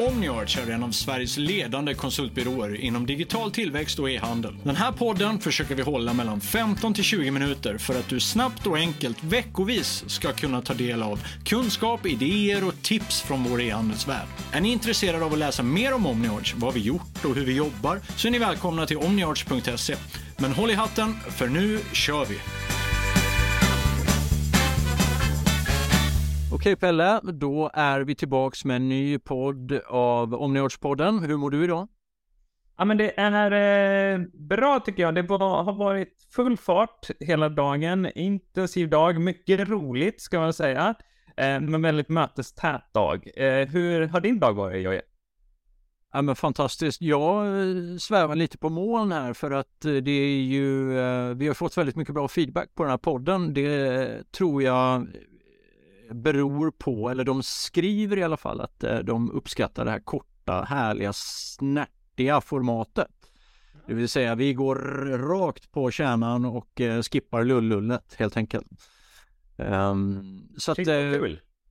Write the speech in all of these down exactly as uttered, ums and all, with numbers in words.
Omniarch är en av Sveriges ledande konsultbyråer inom digital tillväxt och e-handel. Den här podden försöker vi hålla mellan femton till tjugo minuter för att du snabbt och enkelt veckovis ska kunna ta del av kunskap, idéer och tips från vår e-handelsvärld. Är ni intresserade av att läsa mer om Omniarch, vad vi gjort och hur vi jobbar, så är ni välkomna till omniarch punkt se. Men håll i hatten, för nu kör vi! Okej Pelle, då är vi tillbaks med en ny podd av Omniarch-podden. Hur mår du idag? Ja, men det är eh, bra tycker jag. Det var, har varit full fart hela dagen. Intensiv dag, mycket roligt ska man säga. Eh, men väldigt mötestät dag. Eh, hur har din dag varit, Joje? Ja, men fantastiskt. Jag svävar lite på moln här för att det är ju, eh, vi har fått väldigt mycket bra feedback på den här podden. Det tror jag beror på, eller de skriver i alla fall att de uppskattar det här korta, härliga, snärtiga formatet. Det vill säga vi går rakt på kärnan och skippar lullullet helt enkelt. Um, så att,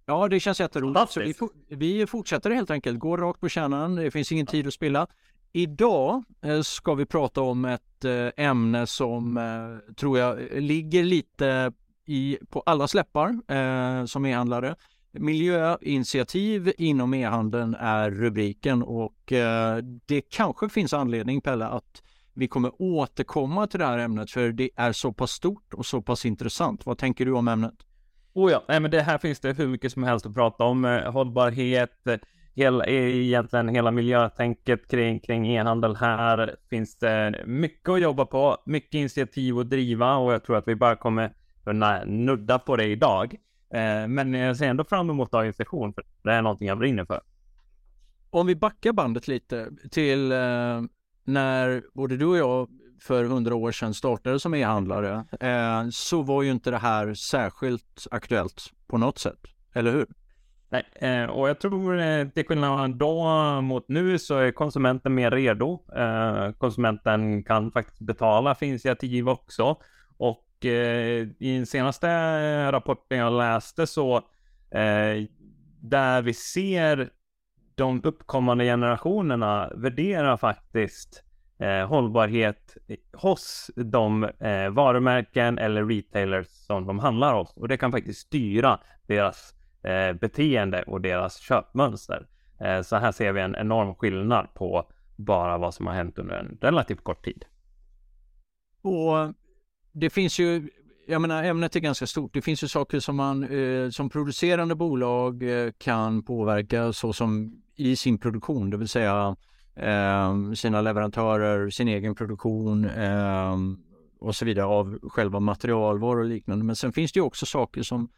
ja, det känns jätteroligt. Så vi, vi fortsätter helt enkelt, går rakt på kärnan, det finns ingen tid att spilla. Idag ska vi prata om ett ämne som tror jag ligger lite I, på alla släppar eh, som e-handlare. Miljöinitiativ inom e-handeln är rubriken, och eh, det kanske finns anledning, Pelle, att vi kommer återkomma till det här ämnet, för det är så pass stort och så pass intressant. Vad tänker du om ämnet? Oh ja, nej, men det här finns det hur mycket som helst att prata om. Hållbarhet, hela, egentligen hela miljötänket kring, kring e-handel. Här finns det mycket att jobba på, mycket initiativ att driva, och jag tror att vi bara kommer nudda på det idag, men jag ser ändå fram emot dagens session, för det är någonting jag brinner för. Om vi backar bandet lite till när både du och jag för hundra år sedan startade som e-handlare, så var ju inte det här särskilt aktuellt på något sätt, eller hur? Nej, och jag tror att det skillnaden då mot nu, så är konsumenten mer redo. Konsumenten kan faktiskt betala för initiativ också, och i den senaste rapporten jag läste, så eh, där vi ser de uppkommande generationerna värdera faktiskt eh, hållbarhet hos de eh, varumärken eller retailers som de handlar hos, och det kan faktiskt styra deras eh, beteende och deras köpmönster. Eh, så här ser vi en enorm skillnad på bara vad som har hänt under en relativt kort tid. Och det finns ju, jag menar, ämnet är ganska stort. Det finns ju saker som man eh, som producerande bolag eh, kan påverka, så som i sin produktion, det vill säga eh, sina leverantörer, sin egen produktion eh, och så vidare av själva materialvaror och liknande. Men sen finns det ju också saker som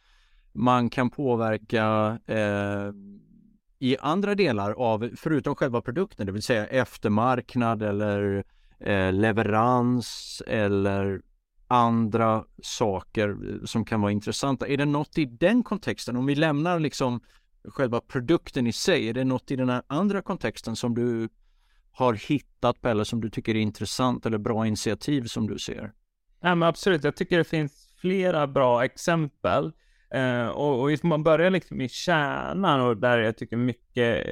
man kan påverka eh, i andra delar av, förutom själva produkten, det vill säga eftermarknad eller eh, leverans eller andra saker som kan vara intressanta. Är det något i den kontexten, om vi lämnar liksom själva produkten i sig, är det något i den här andra kontexten som du har hittat på, eller som du tycker är intressant, eller bra initiativ som du ser? Ja, men absolut, jag tycker det finns flera bra exempel, eh, och, och man börjar liksom i kärnan, och där jag tycker mycket,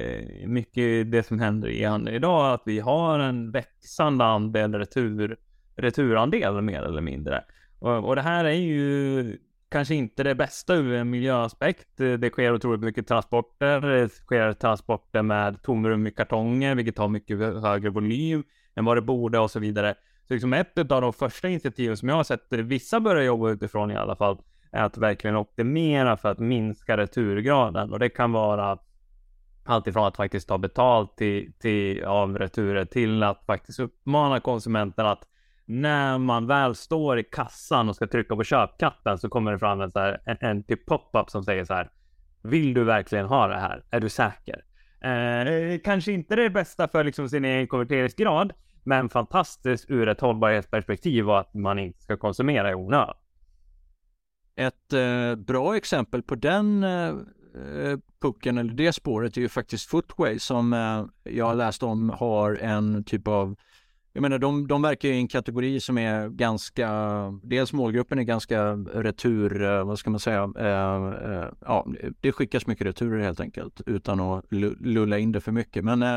mycket det som händer i handeln idag, att vi har en växande andel retur returandel mer eller mindre. Och, och det här är ju kanske inte det bästa ur en miljöaspekt. Det sker otroligt mycket transporter. Det sker transporter med tomrum i kartonger, vilket har mycket högre volym än vad det borde och så vidare. Så liksom ett av de första initiativen som jag har sett, vissa börjar jobba utifrån i alla fall, är att verkligen optimera för att minska returgraden. Och det kan vara allt ifrån att faktiskt ta betalt till, till, av returer, till att faktiskt uppmana konsumenten att när man väl står i kassan och ska trycka på köpknappen, så kommer det fram en, så här, en, en typ pop-up som säger så här: vill du verkligen ha det här? Är du säker? Eh, kanske inte det bästa för liksom sin egen konverteringsgrad, men fantastiskt ur ett hållbarhetsperspektiv, och att man inte ska konsumera i onödan. Ett eh, bra exempel på den eh, pucken, eller det spåret, är ju faktiskt Footways, som eh, jag har läst om har en typ av Jag menar, de, de verkar ju i en kategori som är ganska, dels målgruppen är ganska retur, vad ska man säga, eh, eh, ja, det skickas mycket returer helt enkelt utan att lulla in det för mycket. Men eh,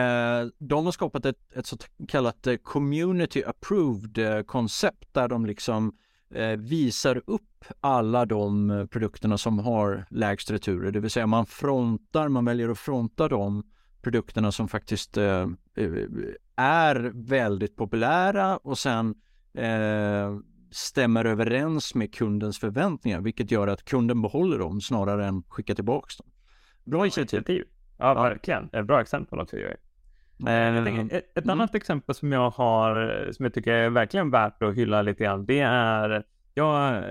eh, de har skapat ett, ett så kallat Community Approved koncept där de liksom eh, visar upp alla de produkterna som har lägst returer. Det vill säga man frontar, man väljer att fronta de produkterna som faktiskt eh, är väldigt populära och sen eh, stämmer överens med kundens förväntningar, vilket gör att kunden behåller dem snarare än skickar tillbaka dem. Bra initiativ. Ja, verkligen. Ett bra exempel också. Jag. Mm. Mm. Ett, ett annat mm. exempel som jag har, som jag tycker är verkligen värt att hylla lite grann, det är ja,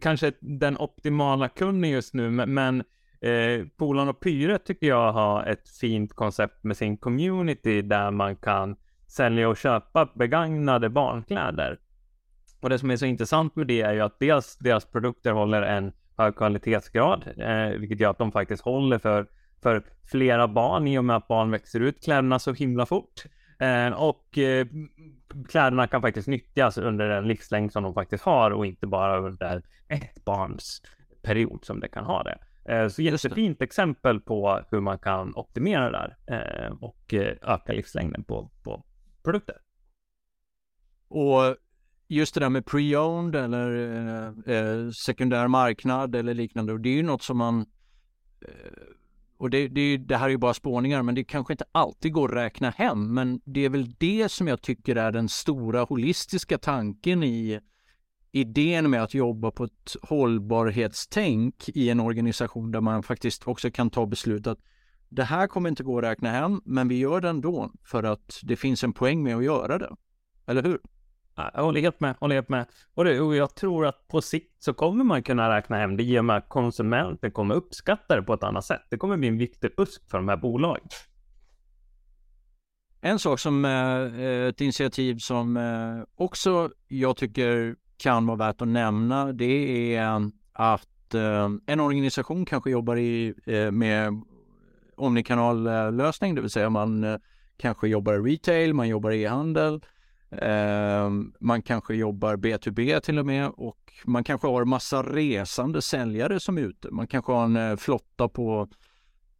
kanske den optimala kunden just nu, men Eh, Polarn och Pyret tycker jag har ett fint koncept med sin community där man kan sälja och köpa begagnade barnkläder. Och det som är så intressant med det är ju att dels deras produkter håller en hög kvalitetsgrad, eh, vilket gör att de faktiskt håller för, för flera barn i och med att barn växer ut kläderna så himla fort. Eh, och eh, kläderna kan faktiskt nyttjas under den livslängd som de faktiskt har och inte bara under ett barns period som det kan ha det. Så jättefint exempel på hur man kan optimera där och öka livslängden på, på produkter. Och just det där med pre-owned eller eh, sekundär marknad eller liknande, och det är ju något som man, och det, det, det här är ju bara spåningar, men det kanske inte alltid går att räkna hem, men det är väl det som jag tycker är den stora holistiska tanken i idén med att jobba på ett hållbarhetstänk i en organisation där man faktiskt också kan ta beslut att det här kommer inte gå att räkna hem, men vi gör det ändå för att det finns en poäng med att göra det. Eller hur? Jag håller helt med. Håller helt med. Och, det, och jag tror att på sikt så kommer man kunna räkna hem det i och med att konsumenten kommer uppskatta det på ett annat sätt. Det kommer bli en viktig busk för de här bolagen. En sak som eh, ett initiativ som eh, också jag tycker kan vara värt att nämna, det är att eh, en organisation kanske jobbar i, eh, med omnikanallösning, det vill säga man eh, kanske jobbar retail, man jobbar e-handel, eh, man kanske jobbar B to B till och med, och man kanske har massa resande säljare som är ute. Man kanske har en eh, flotta på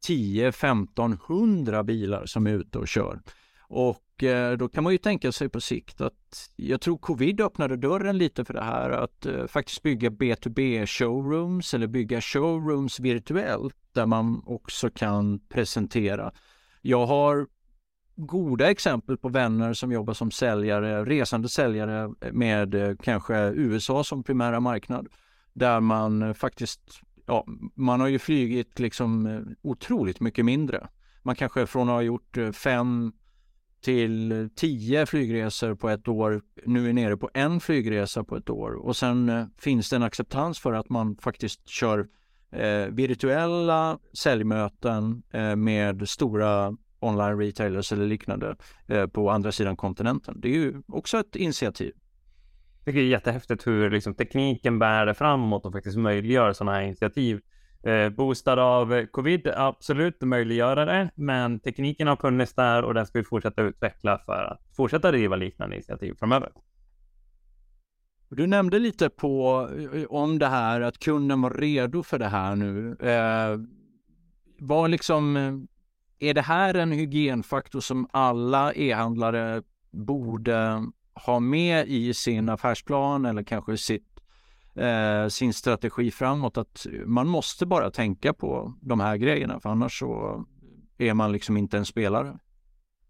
tio femton hundra bilar som är ute och kör. Och Och då kan man ju tänka sig på sikt att jag tror covid öppnade dörren lite för det här att eh, faktiskt bygga B to B-showrooms eller bygga showrooms virtuellt där man också kan presentera. Jag har goda exempel på vänner som jobbar som säljare, resande säljare med eh, kanske U S A som primära marknad där man eh, faktiskt, ja, man har ju flygit liksom otroligt mycket mindre. Man kanske från att ha gjort eh, fem till tio flygresor på ett år, nu är nere på en flygresa på ett år. Och sen eh, finns det en acceptans för att man faktiskt kör eh, virtuella säljmöten eh, med stora online retailers eller liknande eh, på andra sidan kontinenten. Det är ju också ett initiativ. Det är jättehäftigt hur liksom, tekniken bär det framåt och faktiskt möjliggör sådana här initiativ. Eh, boostad av covid, absolut möjliggöra det, men tekniken har funnits där och den ska vi fortsätta utveckla för att fortsätta driva liknande initiativ framöver. Du nämnde lite på om det här att kunden var redo för det här nu. Eh, var liksom, är det här en hygienfaktor som alla e-handlare borde ha med i sin affärsplan eller kanske sitt Eh, sin strategi framåt, att man måste bara tänka på de här grejerna, för annars så är man liksom inte en spelare?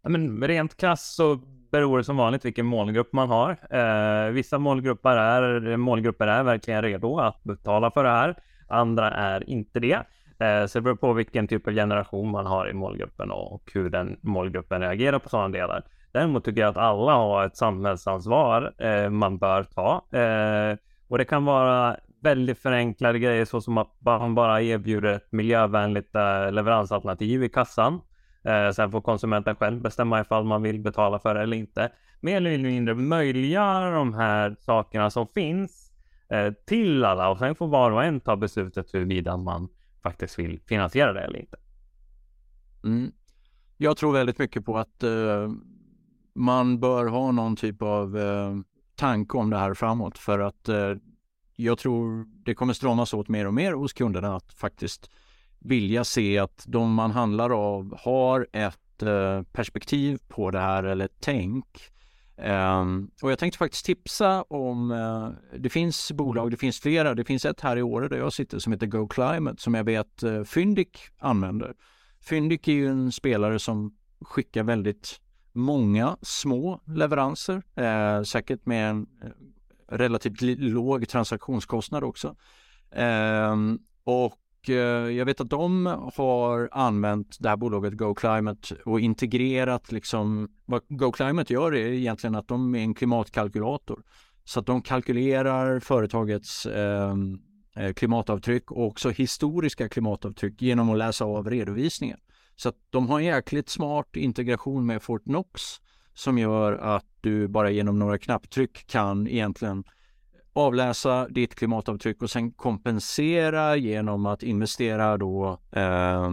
Ja, men rent klass så beror det som vanligt vilken målgrupp man har. Eh, vissa målgrupper är, målgrupper är verkligen redo att betala för det här, andra är inte det. Eh, så det beror på vilken typ av generation man har i målgruppen och hur den målgruppen reagerar på sådana delar. Däremot tycker jag att alla har ett samhällsansvar eh, man bör ta. Eh, Och det kan vara väldigt förenklade grejer så som att man bara erbjuder ett miljövänligt äh, leveransalternativ i kassan. Eh, sen får konsumenten själv bestämma ifall man vill betala för det eller inte. Mer eller mindre möjliggöra de här sakerna som finns eh, till alla. Och sen får var och en ta beslutet huruvida man faktiskt vill finansiera det eller inte. Mm. Jag tror väldigt mycket på att eh, man bör ha någon typ av eh, tanke om det här framåt, för att eh, jag tror det kommer stramas åt mer och mer hos kunderna att faktiskt vilja se att de man handlar av har ett eh, perspektiv på det här, eller tänk. Eh, och jag tänkte faktiskt tipsa om, eh, det finns bolag, det finns flera, det finns ett här i Åre där jag sitter som heter GoClimate, som jag vet eh, Fyndiq använder. Fyndiq är ju en spelare som skickar väldigt många små leveranser, eh, säkert med en relativt låg transaktionskostnad också. Eh, och eh, jag vet att de har använt det här bolaget GoClimate och integrerat liksom, vad GoClimate gör är egentligen att de är en klimatkalkylator. Så att de kalkylerar företagets eh, klimatavtryck och också historiska klimatavtryck genom att läsa av redovisningen. Så att de har en jäkligt smart integration med Fortnox som gör att du bara genom några knapptryck kan egentligen avläsa ditt klimatavtryck och sen kompensera genom att investera då eh,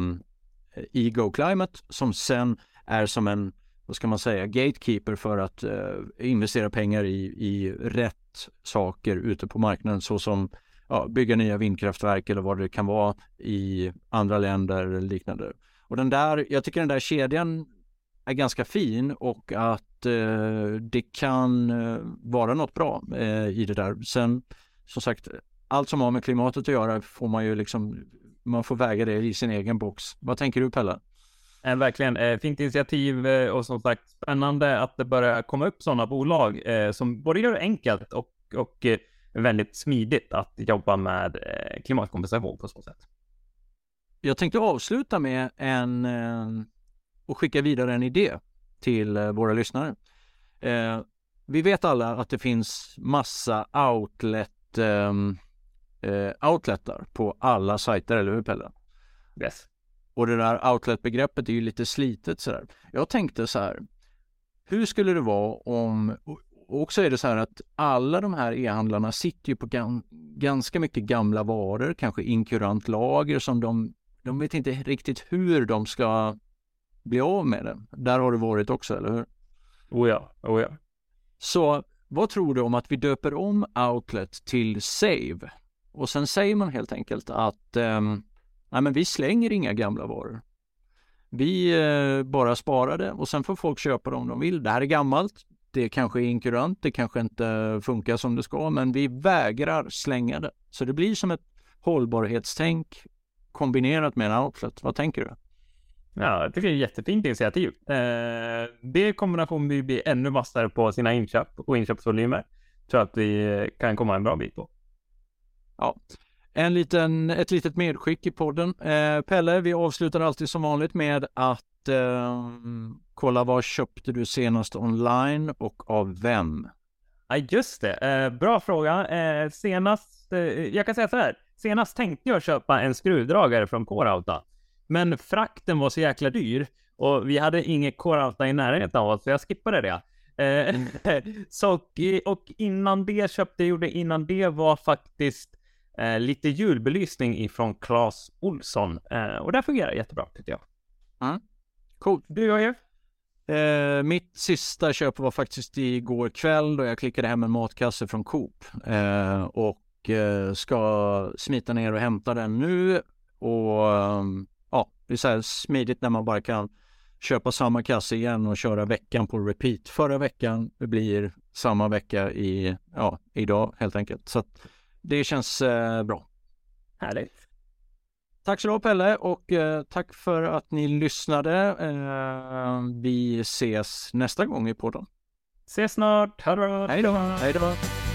i GoClimate, som sen är som en, vad ska man säga, gatekeeper för att eh, investera pengar i, i rätt saker ute på marknaden, så som ja, bygga nya vindkraftverk eller vad det kan vara i andra länder eller liknande. Och den där, jag tycker den där kedjan är ganska fin, och att eh, det kan vara något bra eh, i det där. Sen som sagt, allt som har med klimatet att göra får man ju liksom, man får väga det i sin egen box. Vad tänker du, Pelle? Äh, verkligen, eh, fint initiativ eh, och som sagt spännande att det börjar komma upp sådana bolag eh, som både gör det enkelt och, och eh, väldigt smidigt att jobba med eh, klimatkompensation på så sätt. Jag tänkte avsluta med en och skicka vidare en idé till våra lyssnare. Vi vet alla att det finns massa outlet, outletar på alla sajter, eller hur, Pelle? Yes. Och det där outlet-begreppet är ju lite slitet sådär. Jag tänkte så här, hur skulle det vara om, och också är det så här att alla de här e-handlarna sitter ju på gam, ganska mycket gamla varor, kanske inkurant lager som de De vet inte riktigt hur de ska bli av med den. Där har du varit också, eller hur? Oh ja, oh ja. Så vad tror du om att vi döper om outlet till save? Och sen säger man helt enkelt att eh, nej, men vi slänger inga gamla varor. Vi eh, bara sparar det och sen får folk köpa dem de vill. Det här är gammalt, det kanske är inkurant, det kanske inte funkar som det ska, men vi vägrar slänga det. Så det blir som ett hållbarhetstänk kombinerat med en outlet. Vad tänker du? Ja, det är ett jättefint initiativ. Eh, det kombination vi blir ännu vassare på sina inköp och inköpsvolymer. Tror att vi kan komma en bra bit på. Ja, en liten, ett litet medskick i podden. Eh, Pelle, vi avslutar alltid som vanligt med att eh, kolla vad köpte du senast online och av vem? Ja, just det. Eh, bra fråga. Eh, senast, eh, jag kan säga så här. Senast tänkte jag köpa en skruvdragare från Korauta, men frakten var så jäkla dyr och vi hade inget Korauta i närheten av oss, så jag skippade det. Eh, så, och innan det köpte jag gjorde innan det var faktiskt eh, lite julbelysning ifrån Clas Ohlson. Eh, och det fungerar jättebra, tycker jag. Mm. Coolt. Du och jag? Eh, mitt sista köp var faktiskt igår kväll då jag klickade hem en matkasse från Coop eh, och ska smita ner och hämta den nu, och ja, det är så här smidigt när man bara kan köpa samma kasse igen och köra veckan på repeat. Förra veckan blir samma vecka i, ja, idag helt enkelt, så att det känns eh, bra. Härligt. Tack så mycket, Pelle, och eh, tack för att ni lyssnade. Eh, vi ses nästa gång i podden. Ses snart. Hej då. Hej då.